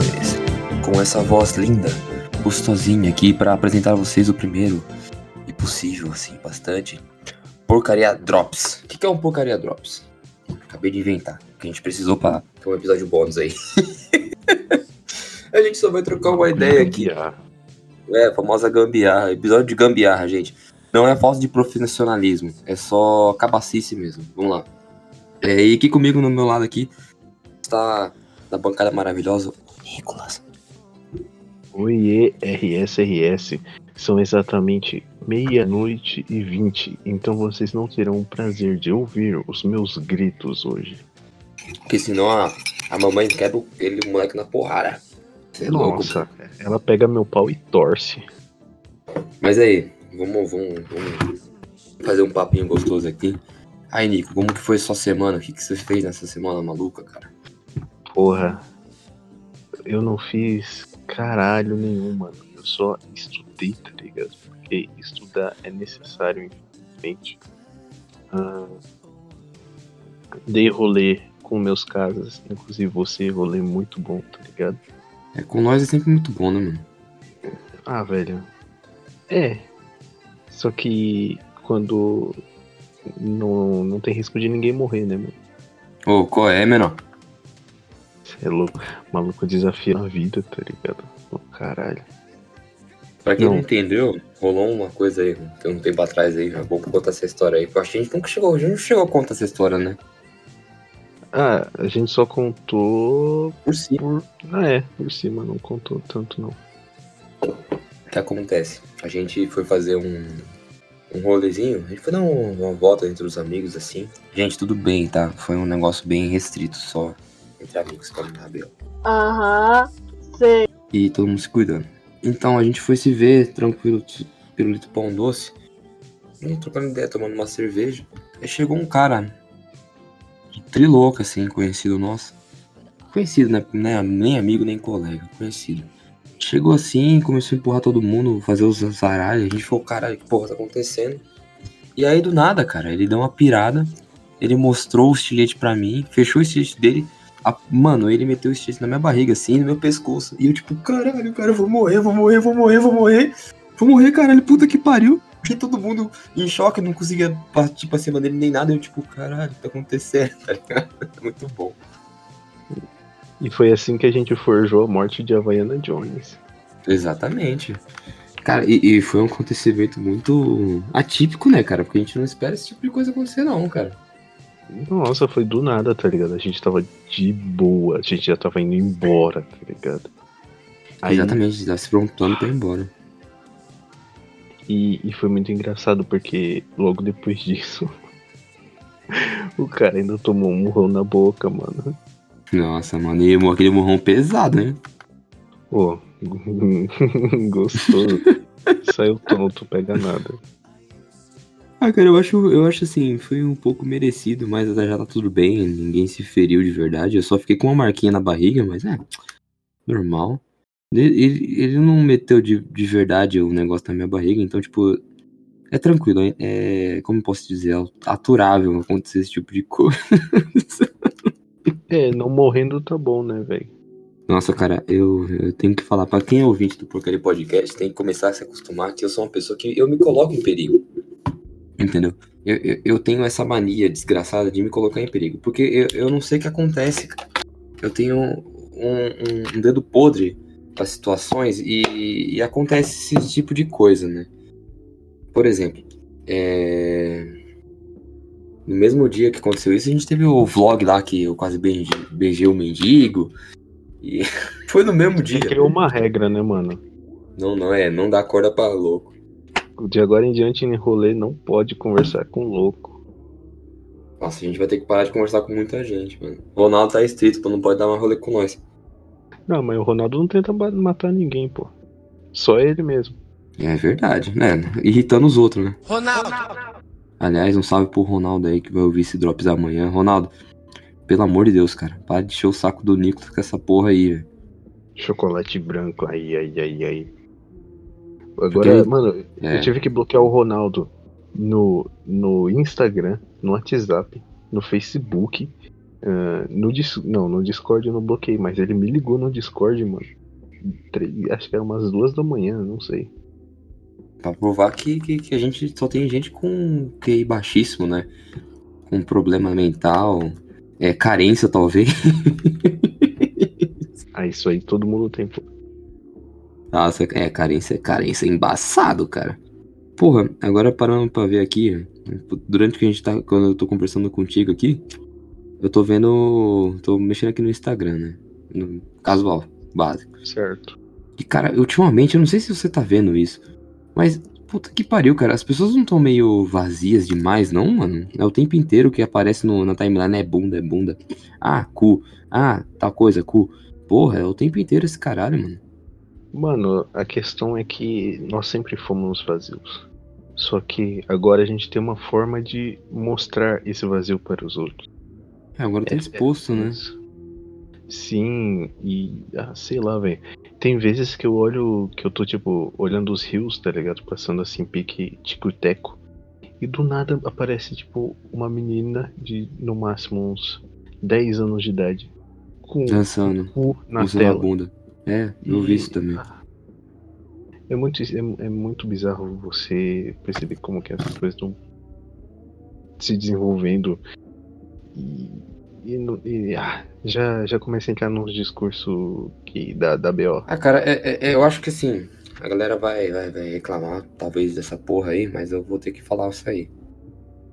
senhores, com essa voz linda, gostosinha aqui para apresentar a vocês o primeiro e possível, assim, bastante Porcaria Drops. O que é um Porcaria Drops? Acabei de inventar, que a gente precisou para ter um episódio bônus aí. A gente só vai trocar uma ideia aqui. É, a famosa gambiarra, episódio de gambiarra, gente. Não é falta de profissionalismo, é só cabacice mesmo. Vamos lá. E aqui comigo, no meu lado aqui, está da bancada maravilhosa, o Nicolas. Oiê, RS. São exatamente 00:20, então vocês não terão o prazer de ouvir os meus gritos hoje. Porque senão a mamãe quebra aquele moleque na porrada. Você é louco. Nossa, ela pega meu pau e torce. Mas aí, vamos fazer um papinho gostoso aqui. Aí, Nico, como que foi sua semana? O que você fez nessa semana maluca, cara? Porra, eu não fiz caralho nenhum, mano. Eu só estudei, tá ligado? Porque estudar é necessário, infelizmente. Dei rolê com meus caras, inclusive você, rolê muito bom, tá ligado? É, com nós é sempre muito bom, né, mano? Ah, velho. É. Só que quando... Não tem risco de ninguém morrer, né, mano? Ô, qual é, menor? Cê é louco. Maluco desafia a vida, tá ligado? Ô, caralho. Pra quem não entendeu, rolou uma coisa aí, tem um tempo atrás aí, já vou contar essa história aí. Eu acho que a gente não chegou a contar essa história, né? Ah, a gente só contou... Por cima. Por cima, não contou tanto, não. O que acontece? A gente foi fazer um rolezinho, a gente foi dar uma volta entre os amigos, assim. Gente, tudo bem, tá? Foi um negócio bem restrito, só entre amigos, como o Gabriel. Aham, sei. E todo mundo se cuidando. Então, a gente foi se ver, tranquilo, pirulito pão doce. E trocando ideia, tomando uma cerveja. Aí chegou um cara, trilouco, assim, conhecido nosso. Conhecido, né? Nem amigo, nem colega, conhecido. Chegou assim, começou a empurrar todo mundo, fazer os zaralhos. A gente falou, caralho, que porra tá acontecendo? E aí, do nada, cara, ele deu uma pirada. Ele mostrou o estilete pra mim, fechou o estilete dele. Mano, ele meteu o estilete na minha barriga, assim, no meu pescoço. E eu tipo, caralho, cara, eu vou morrer, caralho, puta que pariu. E todo mundo em choque, não conseguia partir pra cima dele nem nada. Eu tipo, caralho, tá acontecendo, tá ligado? Muito bom. E foi assim que a gente forjou a morte de Havaiana Jones. Exatamente. Cara, e foi um acontecimento muito atípico, né, cara? Porque a gente não espera esse tipo de coisa acontecer, não, cara. Nossa, foi do nada, tá ligado? A gente tava de boa, a gente já tava indo embora, tá ligado? Aí... Exatamente, já se prontando pra ir embora. E foi muito engraçado, porque logo depois disso, o cara ainda tomou um murrão na boca, mano. Nossa, mano, e aquele morrão pesado, hein? Pô, gostoso. Saiu tonto, pega nada. Ah, cara, eu acho assim, foi um pouco merecido, mas já tá tudo bem, ninguém se feriu de verdade. Eu só fiquei com uma marquinha na barriga, mas é, normal. Ele não meteu de verdade o negócio na minha barriga, então, tipo, é tranquilo, é, como eu posso dizer, é aturável acontecer esse tipo de coisa. É, não morrendo tá bom, né, velho? Nossa, cara, eu tenho que falar pra quem é ouvinte do Porcaria Podcast, tem que começar a se acostumar que eu sou uma pessoa que eu me coloco em perigo. Entendeu? Eu tenho essa mania desgraçada de me colocar em perigo, porque eu não sei o que acontece, cara. Eu tenho um dedo podre pra situações e acontece esse tipo de coisa, né? Por exemplo, no mesmo dia que aconteceu isso, a gente teve o vlog lá que eu quase beijei o mendigo. E foi no mesmo dia. Criou uma regra, né, mano? Não dá corda pra louco. De agora em diante, em rolê, não pode conversar com louco. Nossa, a gente vai ter que parar de conversar com muita gente, mano. O Ronaldo tá estrito, pô, não pode dar mais rolê com nós. Não, mas o Ronaldo não tenta matar ninguém, pô. Só ele mesmo. É verdade, né? Irritando os outros, né? Ronaldo! Aliás, um salve pro Ronaldo aí, que vai ouvir esse Drops amanhã. Ronaldo, pelo amor de Deus, cara, para de encher o saco do Nicolas com essa porra aí, velho. Chocolate branco, aí. Agora, mano, eu tive que bloquear o Ronaldo no Instagram, no WhatsApp, no Facebook No Discord eu não bloqueei, mas ele me ligou no Discord, mano. Acho que era umas 2 da manhã, não sei. Pra provar que a gente só tem gente com QI baixíssimo, né? Com problema mental, carência talvez. Ah, isso aí todo mundo tem. Nossa, carência é embaçado, cara. Porra, agora parando pra ver aqui, durante que a gente tá, quando eu tô conversando contigo aqui, eu tô vendo, tô mexendo aqui no Instagram, né, no casual, básico. Certo. E cara, ultimamente, eu não sei se você tá vendo isso, mas puta que pariu, cara, as pessoas não tão meio vazias demais, não, mano? É o tempo inteiro que aparece na timeline, é bunda, ah, cu, ah, tal coisa, cu, porra, é o tempo inteiro esse caralho, mano. Mano, a questão é que nós sempre fomos vazios. Só que agora a gente tem uma forma de mostrar esse vazio para os outros. Agora tá exposto, né? Sim, e... Ah, sei lá, velho. Tem vezes que eu olho... Que eu tô, tipo, olhando os rios, tá ligado? Passando assim, pique, tico-teco. E do nada aparece, tipo, uma menina de, no máximo, uns 10 anos de idade. Com dançando, o cu na tela. A bunda. É, eu vi isso também. É muito bizarro você perceber como que essas coisas estão se desenvolvendo. Já comecei a entrar nos discursos da BO. Ah, cara, eu acho que assim, a galera vai reclamar talvez dessa porra aí, mas eu vou ter que falar isso aí.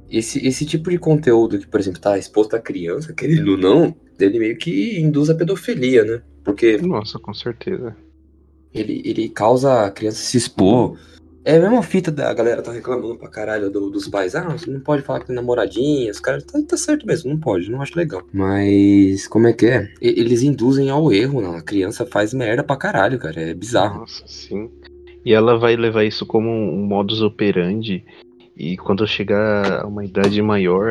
Esse tipo de conteúdo que, por exemplo, tá exposto à criança, querendo ou não, ele meio que induz a pedofilia, né? Porque... Nossa, com certeza. Ele causa a criança se expor. É a mesma fita da galera tá reclamando pra caralho dos pais. Ah, você não pode falar que tem namoradinha, os caras... Tá certo mesmo, não pode, não acho legal. Mas como é que é? Eles induzem ao erro, né? A criança faz merda pra caralho, cara, é bizarro. Nossa, sim. E ela vai levar isso como um modus operandi. E quando chegar a uma idade maior,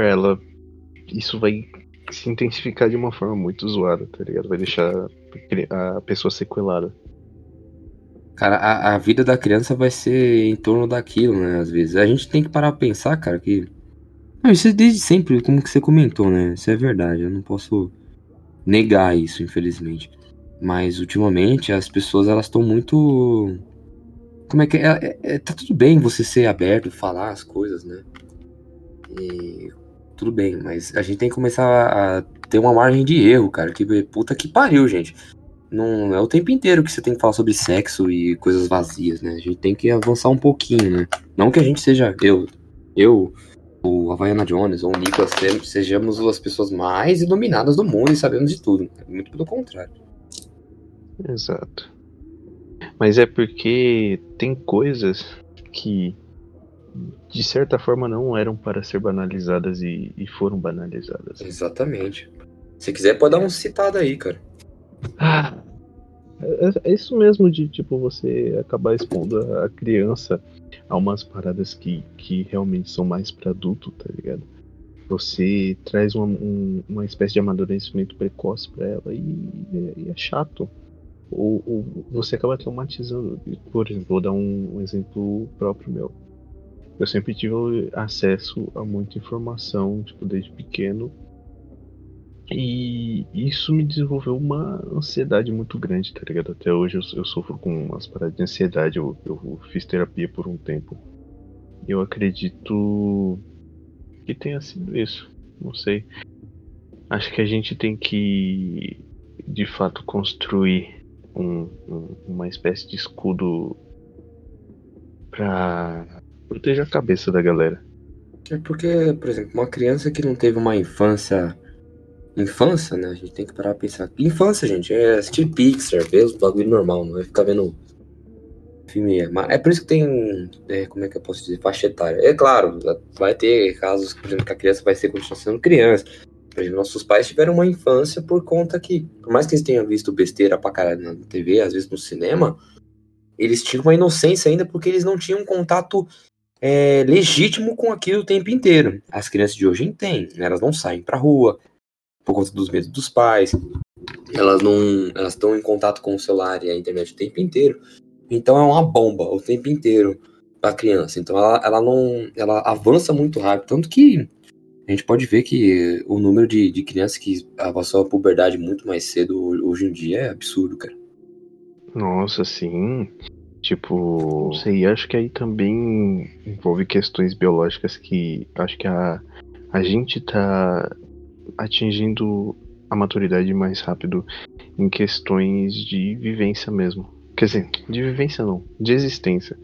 isso vai se intensificar de uma forma muito zoada, tá ligado? Vai deixar a pessoa sequelada. Cara, a vida da criança vai ser em torno daquilo, né? Às vezes. A gente tem que parar pra pensar, cara, que... Não, isso é desde sempre, como que você comentou, né? Isso é verdade, eu não posso negar isso, infelizmente. Mas, ultimamente, as pessoas, elas estão muito... Como é que é? Tá tudo bem você ser aberto, falar as coisas, né? E... Tudo bem, mas a gente tem que começar a ter uma margem de erro, cara. Que puta que pariu, gente. Não é o tempo inteiro que você tem que falar sobre sexo e coisas vazias, né? A gente tem que avançar um pouquinho, né? Não que a gente seja... Eu o Havaiana Jones ou o Nicolas, sejamos as pessoas mais iluminadas do mundo e sabemos de tudo. Muito pelo contrário. Exato. Mas é porque tem coisas que... de certa forma não eram para ser banalizadas e foram banalizadas. Exatamente. Se quiser pode dar um citado aí, cara. Ah, é isso mesmo de tipo você acabar expondo a criança a umas paradas que realmente são mais para adulto, tá ligado? Você traz uma espécie de amadurecimento precoce para ela e é chato. Ou você acaba traumatizando. Por exemplo, vou dar um exemplo próprio meu. Eu sempre tive acesso a muita informação, tipo, desde pequeno. E isso me desenvolveu uma ansiedade muito grande, tá ligado? Até hoje eu sofro com umas paradas de ansiedade. Eu fiz terapia por um tempo. Eu acredito que tenha sido isso. Não sei. Acho que a gente tem que, de fato, construir uma espécie de escudo pra... proteja a cabeça da galera. É porque, por exemplo, uma criança que não teve uma infância... Infância, né? A gente tem que parar pra pensar. Infância, gente, é assistir Pixar, ver os bagulho normal, não é ficar vendo filme. É por isso que tem... como é que eu posso dizer? Faixa etária. É claro, vai ter casos, por exemplo, que a criança vai ser continuar sendo criança. Por exemplo, nossos pais tiveram uma infância por conta que... Por mais que eles tenham visto besteira pra caralho na TV, às vezes no cinema, eles tinham uma inocência ainda porque eles não tinham contato... é legítimo com aquilo o tempo inteiro. As crianças de hoje têm, né? Elas não saem pra rua por conta dos medos dos pais, elas estão em contato com o celular e a internet o tempo inteiro, então é uma bomba o tempo inteiro pra criança. Então ela avança muito rápido, tanto que a gente pode ver que o número de crianças que passam a puberdade muito mais cedo hoje em dia é absurdo, cara. Nossa, sim. Tipo, não sei, acho que aí também envolve questões biológicas que acho que a gente tá atingindo a maturidade mais rápido em questões de vivência mesmo. Quer dizer, de vivência não, de existência.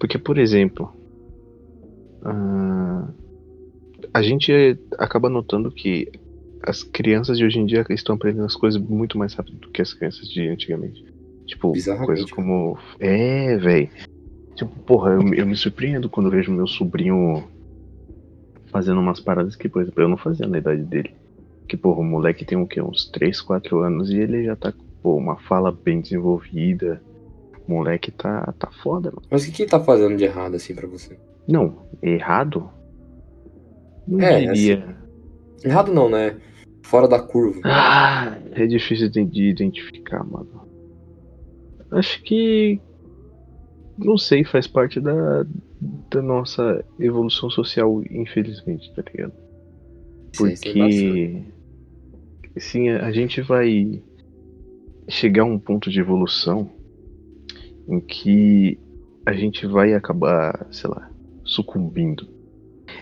Porque, por exemplo, a gente acaba notando que as crianças de hoje em dia estão aprendendo as coisas muito mais rápido do que as crianças de antigamente. Tipo, coisas como... É, velho. Tipo, porra, eu me surpreendo quando eu vejo meu sobrinho fazendo umas paradas que, por exemplo, eu não fazia na idade dele. Que, porra, o moleque tem o quê? Uns 3, 4 anos e ele já tá com uma fala bem desenvolvida. O moleque tá foda, mano. Mas o que ele tá fazendo de errado, assim, pra você? Não, errado? Não diria. Assim, errado não, né? Fora da curva. Ah, é difícil de identificar, mano. Acho que, não sei, faz parte da nossa evolução social, infelizmente, tá ligado? Porque, sim, a gente vai chegar a um ponto de evolução em que a gente vai acabar, sei lá, sucumbindo.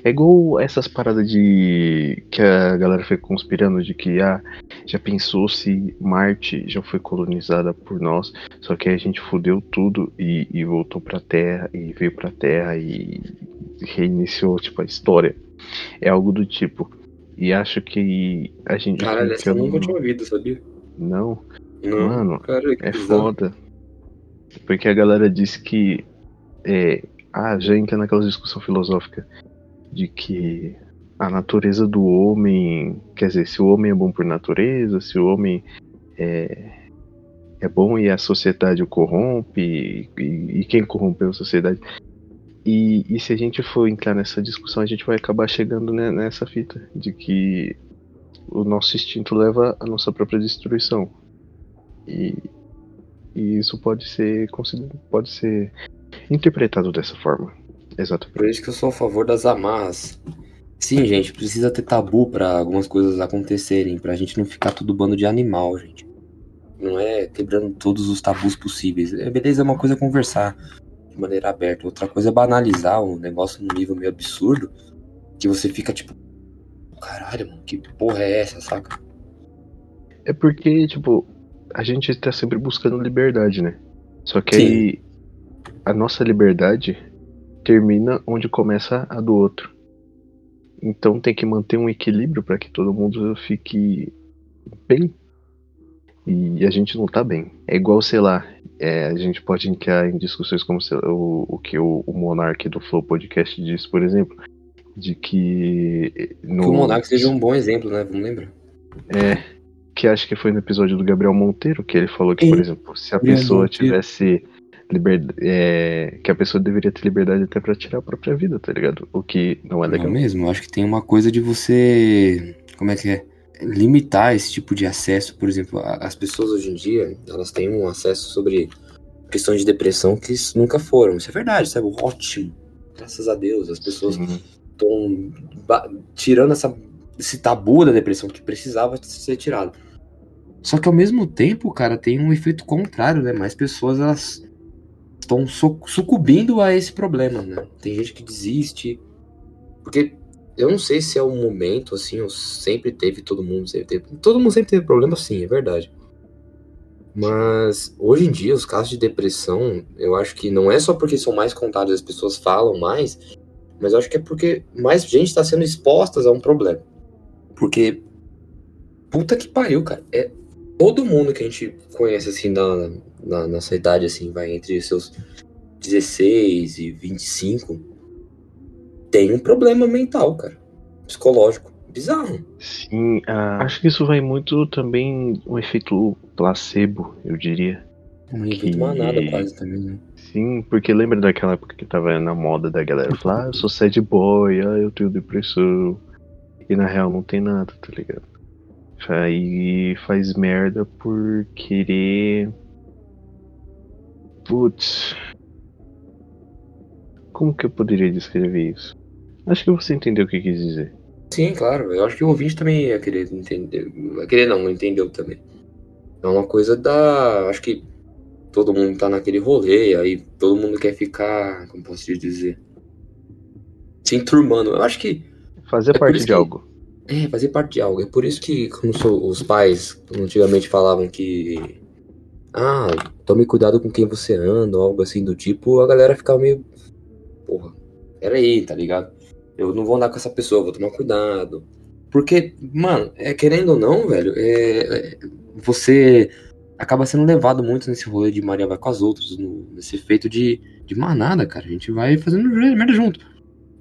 É igual essas paradas de que a galera foi conspirando de que já pensou se Marte já foi colonizada por nós, só que a gente fudeu tudo e voltou pra Terra e veio pra Terra e reiniciou tipo a história. É algo do tipo. E acho que a gente... Caralho, essa eu nunca tinha ouvido, sabia? Não. Mano, cara, é foda. Porque a galera disse que já entra naquela discussão filosófica de que a natureza do homem, quer dizer, se o homem é bom por natureza, se o homem é bom e a sociedade o corrompe, e quem corrompeu a sociedade. E se a gente for entrar nessa discussão, a gente vai acabar chegando nessa fita de que o nosso instinto leva à nossa própria destruição. E isso pode ser interpretado dessa forma. Exato. Por isso que eu sou a favor das amarras. Sim, gente, precisa ter tabu pra algumas coisas acontecerem, pra gente não ficar tudo bando de animal, gente. Não é quebrando todos os tabus possíveis. Beleza, uma coisa é conversar de maneira aberta, outra coisa é banalizar um negócio num nível meio absurdo que você fica tipo, caralho, mano, que porra é essa, saca? É porque, tipo, a gente tá sempre buscando liberdade, né? Só que aí a nossa liberdade termina onde começa a do outro. Então tem que manter um equilíbrio para que todo mundo fique bem. E a gente não tá bem. É igual, sei lá, a gente pode entrar em discussões como o que o Monark do Flow Podcast diz, por exemplo, de que... Que o Monark seja um bom exemplo, né? Vamos lembrar. Que acho que foi no episódio do Gabriel Monteiro que ele falou que, por exemplo, se a pessoa tivesse... que a pessoa deveria ter liberdade até pra tirar a própria vida, tá ligado? O que não é legal. Não mesmo, acho que tem uma coisa de você, como é que é? Limitar esse tipo de acesso, por exemplo, as pessoas hoje em dia, elas têm um acesso sobre questões de depressão que nunca foram, isso é verdade, sabe? Ótimo, graças a Deus, as pessoas estão tirando esse tabu da depressão que precisava ser tirado. Só que ao mesmo tempo, cara, tem um efeito contrário, né? Mais pessoas, elas estão sucumbindo a esse problema, né? Tem gente que desiste, porque eu não sei se é um momento, assim, eu sempre teve, todo mundo sempre teve problema, sim, é verdade. Mas hoje em dia, os casos de depressão, eu acho que não é só porque são mais contados, as pessoas falam mais, mas eu acho que é porque mais gente está sendo exposta a um problema. Porque, puta que pariu, cara, todo mundo que a gente conhece, assim, na nossa idade, assim, vai entre seus 16 e 25, tem um problema mental, cara, psicológico, bizarro. Sim, acho que isso vai muito também um efeito placebo, eu diria. Um efeito manada quase também, né? Sim, porque lembra daquela época que tava na moda da galera falar, eu sou sad boy, eu tenho depressão, e na real não tem nada, tá ligado? Aí faz merda por querer... Putz... Como que eu poderia descrever isso? Acho que você entendeu o que quis dizer. Sim, claro. Eu acho que o ouvinte também ia querer entender. Vai querer não, não entendeu também. É uma coisa da... Acho que todo mundo tá naquele rolê, aí todo mundo quer ficar... Como posso te dizer? Se enturmando. Eu acho que... Fazer parte de algo. É, fazer parte de algo. É por isso que como os pais antigamente falavam que... Ah, tome cuidado com quem você anda, ou algo assim do tipo. A galera ficava meio... Porra, peraí, tá ligado? Eu não vou andar com essa pessoa, vou tomar cuidado. Porque, mano, querendo ou não, velho, você acaba sendo levado muito nesse rolê de Maria vai com as outras, nesse efeito de manada, cara. A gente vai fazendo merda junto.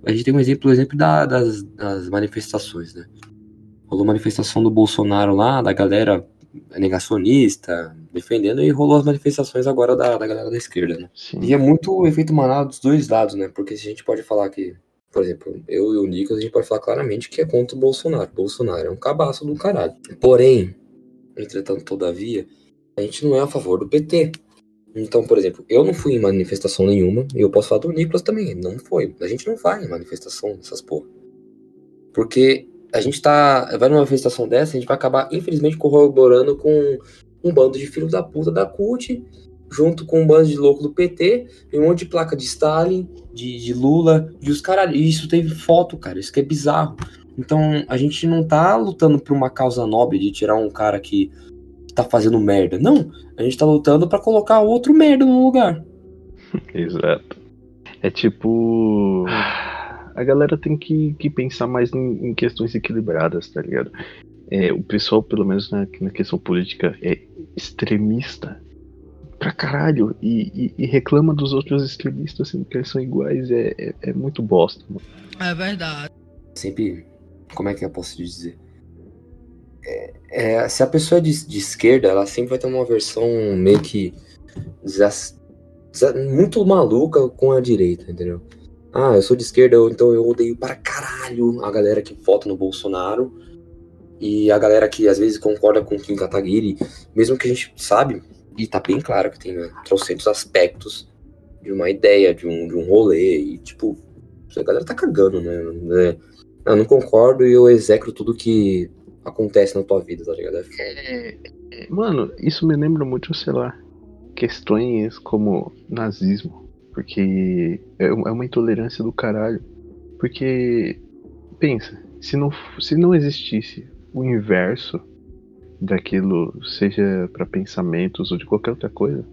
A gente tem um exemplo das manifestações, né? Rolou manifestação do Bolsonaro lá, da galera negacionista, defendendo, e rolou as manifestações agora da galera da esquerda, né? Sim. E é muito o efeito manada dos dois lados, né? Porque se a gente pode falar que... Por exemplo, eu e o Nicolas, a gente pode falar claramente que é contra o Bolsonaro. Bolsonaro é um cabaço do caralho. Porém, entretanto, todavia, a gente não é a favor do PT. Então, por exemplo, eu não fui em manifestação nenhuma, e eu posso falar do Nicolas também, não foi. A gente não vai em manifestação dessas porra. Porque a gente vai numa manifestação dessa, a gente vai acabar, infelizmente, corroborando com um bando de filhos da puta da CUT, junto com um bando de louco do PT, e um monte de placa de Stalin, de Lula, e os caras... Isso teve foto, cara, isso que é bizarro. Então, a gente não tá lutando por uma causa nobre de tirar um cara que tá fazendo merda, não. A gente tá lutando pra colocar outro merda no lugar. Exato. É tipo... A galera tem que pensar mais em questões equilibradas, tá ligado? O pessoal, pelo menos na questão política, é extremista pra caralho, e reclama dos outros extremistas, sendo assim, que eles são iguais, é muito bosta, mano. É verdade. Sempre, como é que eu posso dizer? Se a pessoa é de esquerda, ela sempre vai ter uma versão meio que muito maluca com a direita, entendeu? Ah, eu sou de esquerda, então eu odeio para caralho a galera que vota no Bolsonaro, e a galera que às vezes concorda com o Kim Kataguiri, mesmo que a gente sabe... E tá bem claro que tem, né, trocentos aspectos de uma ideia, de um rolê, e tipo, a galera tá cagando, né? Eu não concordo e eu execro tudo que acontece na tua vida, tá ligado? Mano, isso me lembra muito, sei lá, questões como nazismo, porque é uma intolerância do caralho. Porque, pensa, se não existisse o inverso daquilo, seja para pensamentos ou de qualquer outra coisa,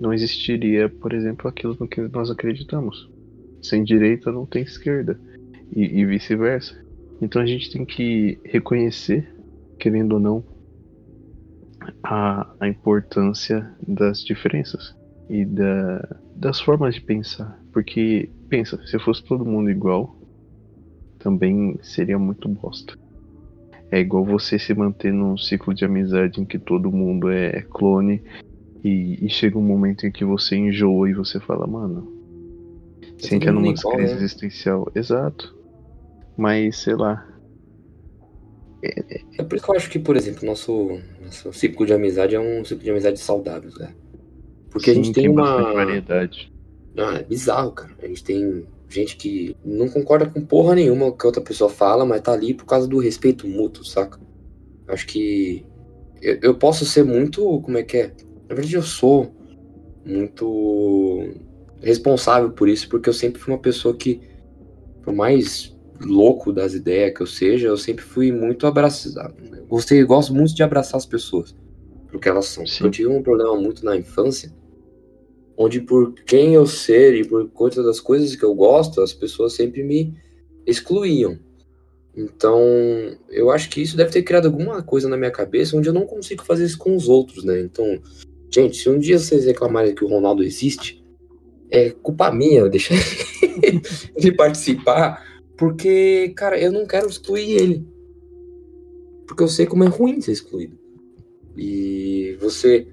não existiria, por exemplo, aquilo no que nós acreditamos. Sem direita não tem esquerda, e vice-versa. Então a gente tem que reconhecer, querendo ou não, a importância das diferenças e das formas de pensar. Porque, pensa, se fosse todo mundo igual, também seria muito bosta. É igual você se manter num ciclo de amizade em que todo mundo é clone, e chega um momento em que você enjoa e você fala, mano, sem que é numa crise existencial. Exato. Mas, sei lá. É por isso que eu acho que, por exemplo, nosso ciclo de amizade é um ciclo de amizade saudável, cara. Porque sim, a gente tem uma variedade. Ah, é bizarro, cara. A gente tem gente que não concorda com porra nenhuma que a outra pessoa fala, mas tá ali por causa do respeito mútuo, saca? Acho que eu posso ser muito, como é que é? Na verdade eu sou muito responsável por isso, porque eu sempre fui uma pessoa que, por mais louco das ideias que eu seja, eu sempre fui muito abraçado. Gosto muito de abraçar as pessoas pelo que elas são. Sim. Eu tive um problema muito na infância, onde por quem eu ser e por conta das coisas que eu gosto, as pessoas sempre me excluíam. Então, eu acho que isso deve ter criado alguma coisa na minha cabeça onde eu não consigo fazer isso com os outros, né? Então, gente, se um dia vocês reclamarem que o Ronaldo existe, é culpa minha deixar ele de participar, porque, cara, eu não quero excluir ele. Porque eu sei como é ruim ser excluído. E você...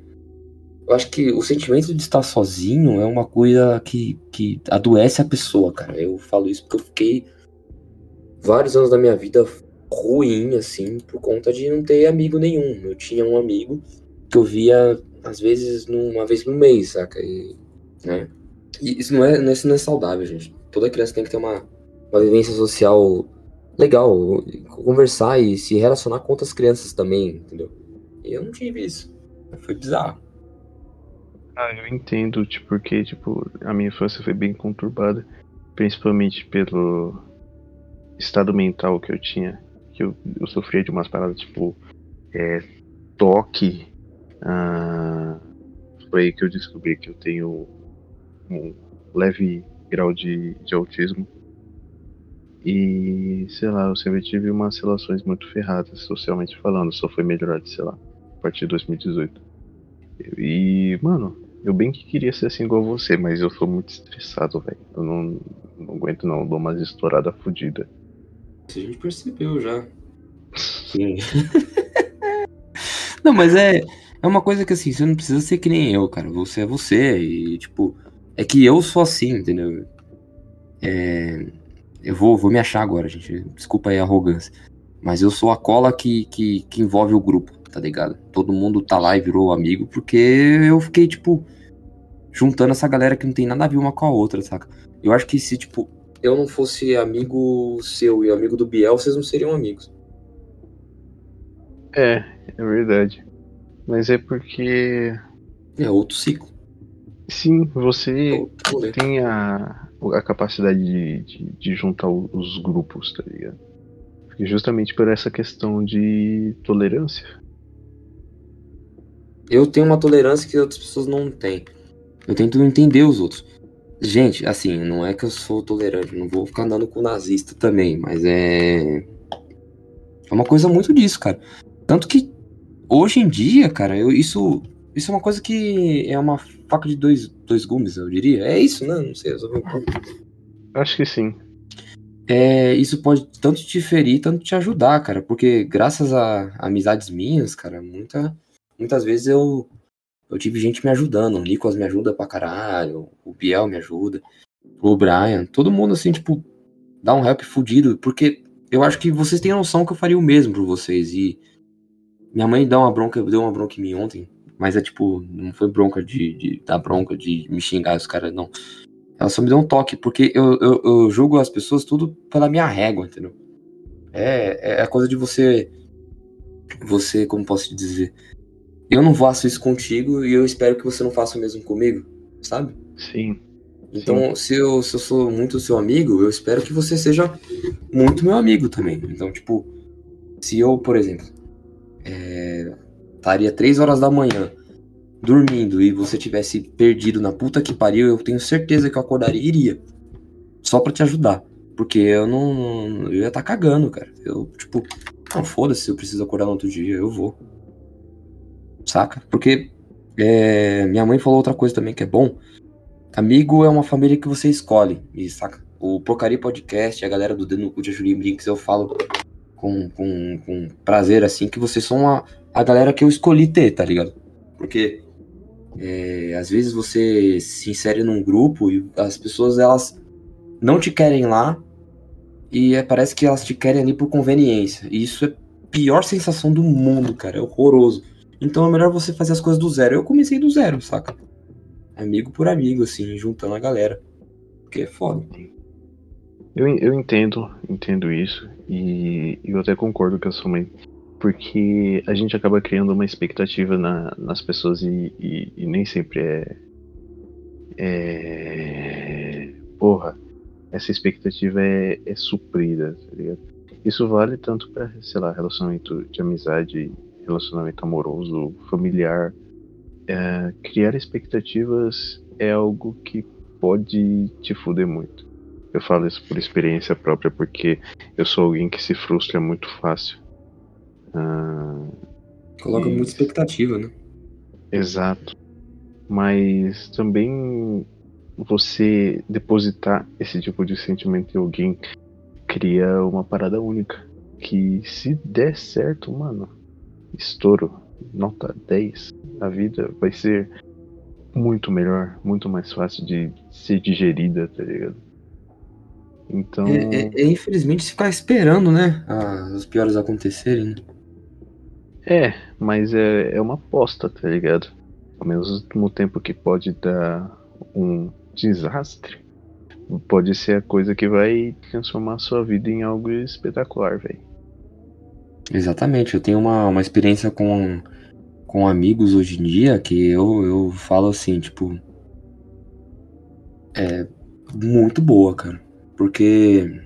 Eu acho que o sentimento de estar sozinho é uma coisa que adoece a pessoa, cara. Eu falo isso porque eu fiquei vários anos da minha vida ruim, assim, por conta de não ter amigo nenhum. Eu tinha um amigo que eu via, às vezes, uma vez no mês, saca? E, né? E isso não é saudável, gente. Toda criança tem que ter uma vivência social legal conversar e se relacionar com outras crianças também, entendeu? E eu não tive isso. Foi bizarro. Ah, eu entendo, tipo, porque tipo, a minha infância foi bem conturbada, principalmente pelo estado mental que eu tinha, que eu sofria de umas paradas tipo toque. Foi aí que eu descobri que eu tenho um leve grau de autismo. E, sei lá, eu sempre tive umas relações muito ferradas, socialmente falando. Só foi melhorado, sei lá, a partir de 2018. E, mano, eu bem que queria ser assim igual a você, mas eu sou muito estressado, velho. Eu não aguento não, eu dou umas estouradas fodidas. A gente percebeu já. Sim. Não, mas é uma coisa que assim, você não precisa ser que nem eu, cara. Você é você e, tipo, é que eu sou assim, entendeu? Eu vou me achar agora, gente. Desculpa aí a arrogância. Mas eu sou a cola que envolve o grupo, tá ligado? Todo mundo tá lá e virou amigo, porque eu fiquei, tipo, juntando essa galera que não tem nada a ver uma com a outra, saca? Eu acho que se, tipo, eu não fosse amigo seu e amigo do Biel, vocês não seriam amigos. É verdade. Mas é porque... é outro ciclo. Sim, você tem a capacidade de juntar os grupos, tá ligado? Porque justamente por essa questão de tolerância. Eu tenho uma tolerância que outras pessoas não têm. Eu tento entender os outros. Gente, assim, não é que eu sou tolerante, não vou ficar andando com nazista também, mas é uma coisa muito disso, cara. Tanto que hoje em dia, cara, isso é uma coisa que é uma faca de dois gumes, eu diria. É isso, né? Não sei. Acho que sim. Isso pode tanto te ferir, tanto te ajudar, cara. Porque graças a amizades minhas, cara, muitas vezes eu tive gente me ajudando. O Nicolas me ajuda pra caralho. O Biel me ajuda. O Brian. Todo mundo, assim, tipo, dá um help fudido. Porque eu acho que vocês têm noção que eu faria o mesmo por vocês. E minha mãe deu uma bronca em mim ontem. Mas é tipo, não foi bronca de me xingar os caras, não. Ela só me deu um toque, porque eu julgo as pessoas tudo pela minha régua, entendeu? É a coisa de você, como posso te dizer? Eu não faço isso contigo e eu espero que você não faça o mesmo comigo, sabe? Sim. Então, se eu sou muito seu amigo, eu espero que você seja muito meu amigo também. Então, tipo, se eu, por exemplo, estaria 3 horas da manhã dormindo e você tivesse perdido na puta que pariu, eu tenho certeza que eu acordaria e iria. Só pra te ajudar. Porque eu não... eu ia estar cagando, cara. Eu, tipo... não, foda-se, eu preciso acordar no outro dia, eu vou. Saca? Porque minha mãe falou outra coisa também que é bom. Amigo é uma família que você escolhe. E, saca? O Porcaria Podcast, a galera do Dedo no Cu de Julinho Brinks, eu falo com prazer, assim, que vocês são a galera que eu escolhi ter, tá ligado? Porque às vezes você se insere num grupo e as pessoas, elas não te querem lá e parece que elas te querem ali por conveniência. E isso é a pior sensação do mundo, cara. É horroroso. Então é melhor você fazer as coisas do zero. Eu comecei do zero, saca? Amigo por amigo, assim, juntando a galera. Porque é foda. Eu entendo isso e eu até concordo com a sua mãe. Porque a gente acaba criando uma expectativa nas pessoas e nem sempre porra, essa expectativa é suprida, tá ligado? Isso vale tanto pra, sei lá, relacionamento de amizade, relacionamento amoroso, familiar. Criar expectativas é algo que pode te fuder muito. Eu falo isso por experiência própria, porque eu sou alguém que se frustra muito fácil. Coloca muita expectativa, né? Exato. Mas também você depositar esse tipo de sentimento em alguém cria uma parada única. Que se der certo, mano, estouro, nota 10, a vida vai ser muito melhor, muito mais fácil de ser digerida, tá ligado? Então... infelizmente se ficar esperando, né? Os piores acontecerem, né? Mas é uma aposta, tá ligado? Ao mesmo tempo que pode dar um desastre, pode ser a coisa que vai transformar a sua vida em algo espetacular, velho. Exatamente, eu tenho uma experiência com amigos hoje em dia que eu falo assim, tipo... É muito boa, cara. Porque...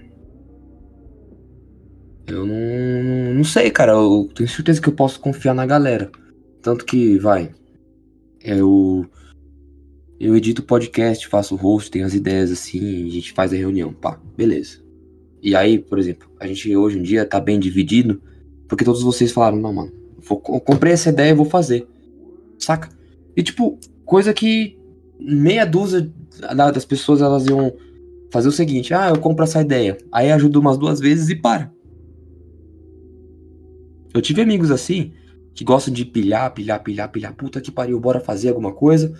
eu não sei, cara. Eu tenho certeza que eu posso confiar na galera. Tanto que, vai... Eu edito podcast, faço host, tenho as ideias assim, a gente faz a reunião, pá, beleza. E aí, por exemplo, a gente hoje em dia tá bem dividido, porque todos vocês falaram, não, mano, eu comprei essa ideia e vou fazer, saca? E tipo, coisa que meia dúzia das pessoas, elas iam fazer o seguinte, ah, eu compro essa ideia, aí ajudo umas duas vezes e para. Eu tive amigos assim, que gostam de pilhar, puta que pariu, bora fazer alguma coisa...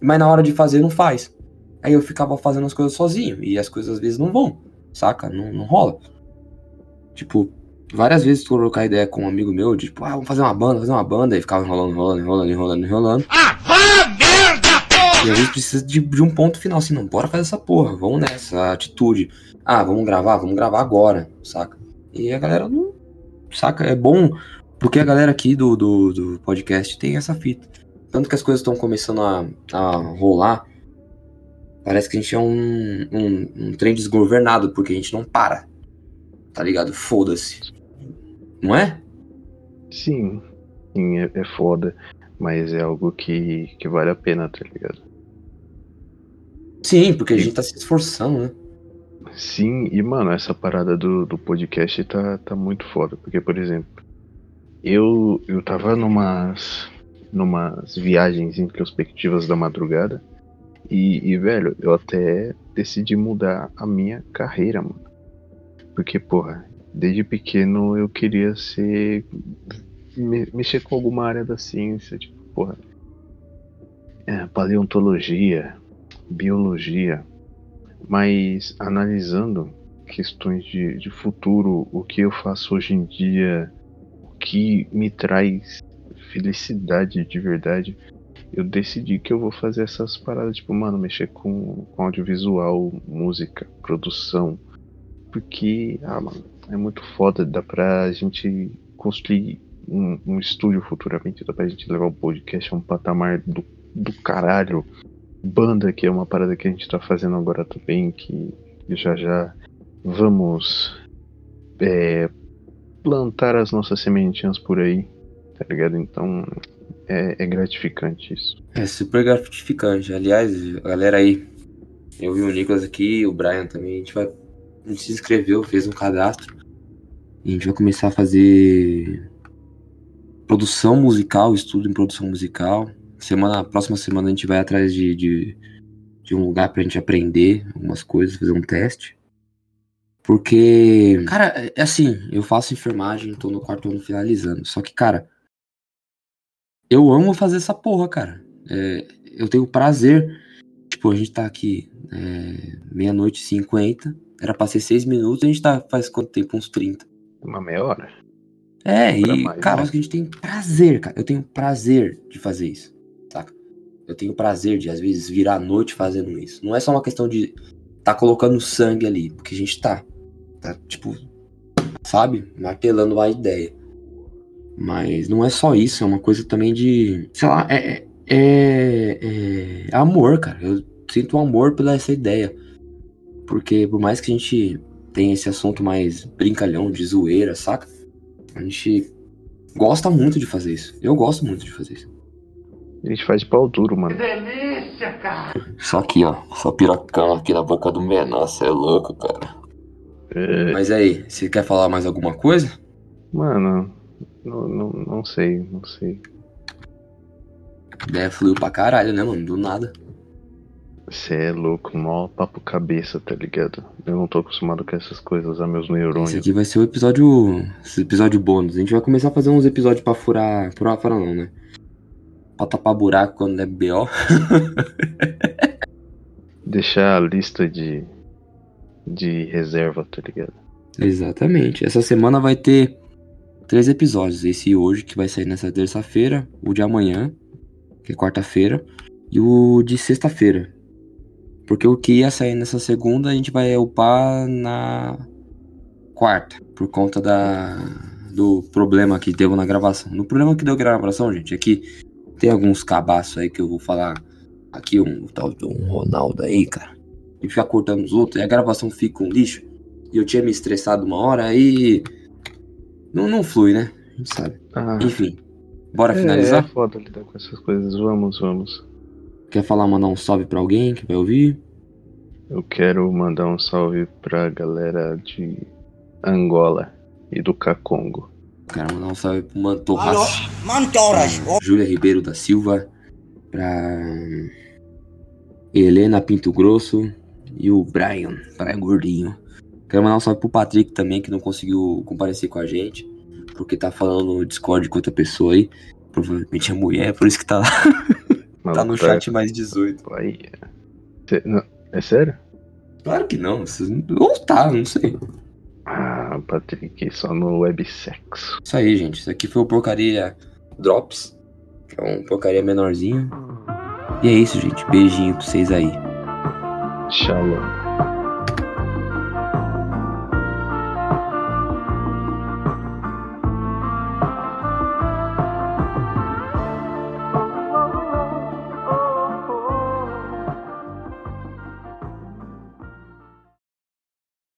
mas na hora de fazer não faz. Aí eu ficava fazendo as coisas sozinho, e as coisas às vezes não vão, saca? Não rola. Tipo, várias vezes trocar ideia com um amigo meu, de, tipo, ah, vamos fazer uma banda, e ficava enrolando. Ah, merda, porra! E às vezes precisa de um ponto final, assim, não, bora fazer essa porra, vamos nessa atitude. Ah, vamos gravar agora, saca? E a galera não, saca? É bom, porque a galera aqui do podcast tem essa fita. Tanto que as coisas estão começando a rolar, parece que a gente é um trem desgovernado, porque a gente não para, tá ligado? Foda-se, não é? Sim, é foda, mas é algo que vale a pena, tá ligado? Sim, porque a gente tá se esforçando, né? Sim, e mano, essa parada do podcast tá muito foda, porque, por exemplo, eu tava numas viagens introspectivas da madrugada e, velho, eu até decidi mudar a minha carreira, mano. Porque, porra, desde pequeno eu queria ser... mexer com alguma área da ciência, tipo, porra, paleontologia, biologia, mas analisando questões de futuro, o que eu faço hoje em dia, o que me traz felicidade de verdade, eu decidi que eu vou fazer essas paradas, tipo, mano, mexer com audiovisual, música, produção, porque, mano, é muito foda, dá pra gente construir um estúdio futuramente, dá pra gente levar o podcast a um patamar do caralho, banda, que é uma parada que a gente tá fazendo agora também, que já vamos plantar as nossas sementinhas por aí, tá ligado? Então é gratificante isso. É super gratificante. Aliás, galera aí, eu vi o Nicolas aqui, o Brian também, a gente se inscreveu, fez um cadastro. E a gente vai começar a fazer produção musical, estudo em produção musical. Próxima semana a gente vai atrás de um lugar pra gente aprender algumas coisas, fazer um teste. Porque, cara, é assim, eu faço enfermagem, tô no quarto ano finalizando. Só que, cara, eu amo fazer essa porra, cara. Eu tenho prazer. Tipo, a gente tá aqui 00:50. Era pra ser 6 minutos, a gente tá faz quanto tempo? Uns 30. Uma meia hora. Cara, acho que a gente tem prazer, cara. Eu tenho prazer de fazer isso, saca? Eu tenho prazer de, às vezes, virar a noite fazendo isso. Não é só uma questão de tá colocando sangue ali, porque a gente tá, tipo, sabe? Martelando a ideia. Mas não é só isso, é uma coisa também de... sei lá, é amor, cara. Eu sinto amor pela essa ideia. Porque por mais que a gente tenha esse assunto mais brincalhão, de zoeira, saca? A gente gosta muito de fazer isso. Eu gosto muito de fazer isso. A gente faz de pau duro, mano. Que delícia, cara! Só aqui, ó. Só piracão aqui na boca do menor. Você é louco, cara. Mas aí, você quer falar mais alguma coisa? Mano... Não sei. A ideia fluiu pra caralho, né, mano? Do nada. Você é louco, mó papo cabeça, tá ligado? Eu não tô acostumado com essas coisas, meus neurônios. Esse aqui vai ser o episódio... esse episódio bônus. A gente vai começar a fazer uns episódios pra furar... furar não, né? Pra tapar buraco quando é B.O. Deixar a lista de reserva, tá ligado? Exatamente. Essa semana vai ter 3 episódios, esse hoje que vai sair nessa terça-feira, o de amanhã, que é quarta-feira, e o de sexta-feira, Porque o que ia sair nessa segunda, a gente vai upar na quarta. Por conta do problema que deu na gravação. No problema que deu na gravação, gente, é que tem alguns cabaços aí que eu vou falar. Aqui um tal de um Ronaldo aí, cara. E fica cortando os outros. E a gravação fica um lixo. E eu tinha me estressado uma hora aí. Não flui, né? A gente sabe. Enfim. Bora finalizar? É foda lidar com essas coisas. Vamos. Quer falar, mandar um salve pra alguém que vai ouvir? Eu quero mandar um salve pra galera de Angola e do Cacongo. Quero mandar um salve pro Mantorras. Júlia Ribeiro da Silva. Pra Helena Pinto Grosso e o Brian Gordinho. Quero mandar um salve pro Patrick também, que não conseguiu comparecer com a gente, porque tá falando no Discord com outra pessoa aí. Provavelmente é mulher, por isso que tá lá. Mas tá no chat mais 18. Aí. Não, é sério? Claro que não. Ou tá, não sei. Ah, Patrick, só no websexo. Isso aí, gente. Isso aqui foi o Porcaria Drops. Que é um porcaria menorzinho. E é isso, gente. Beijinho pra vocês aí. Shalom.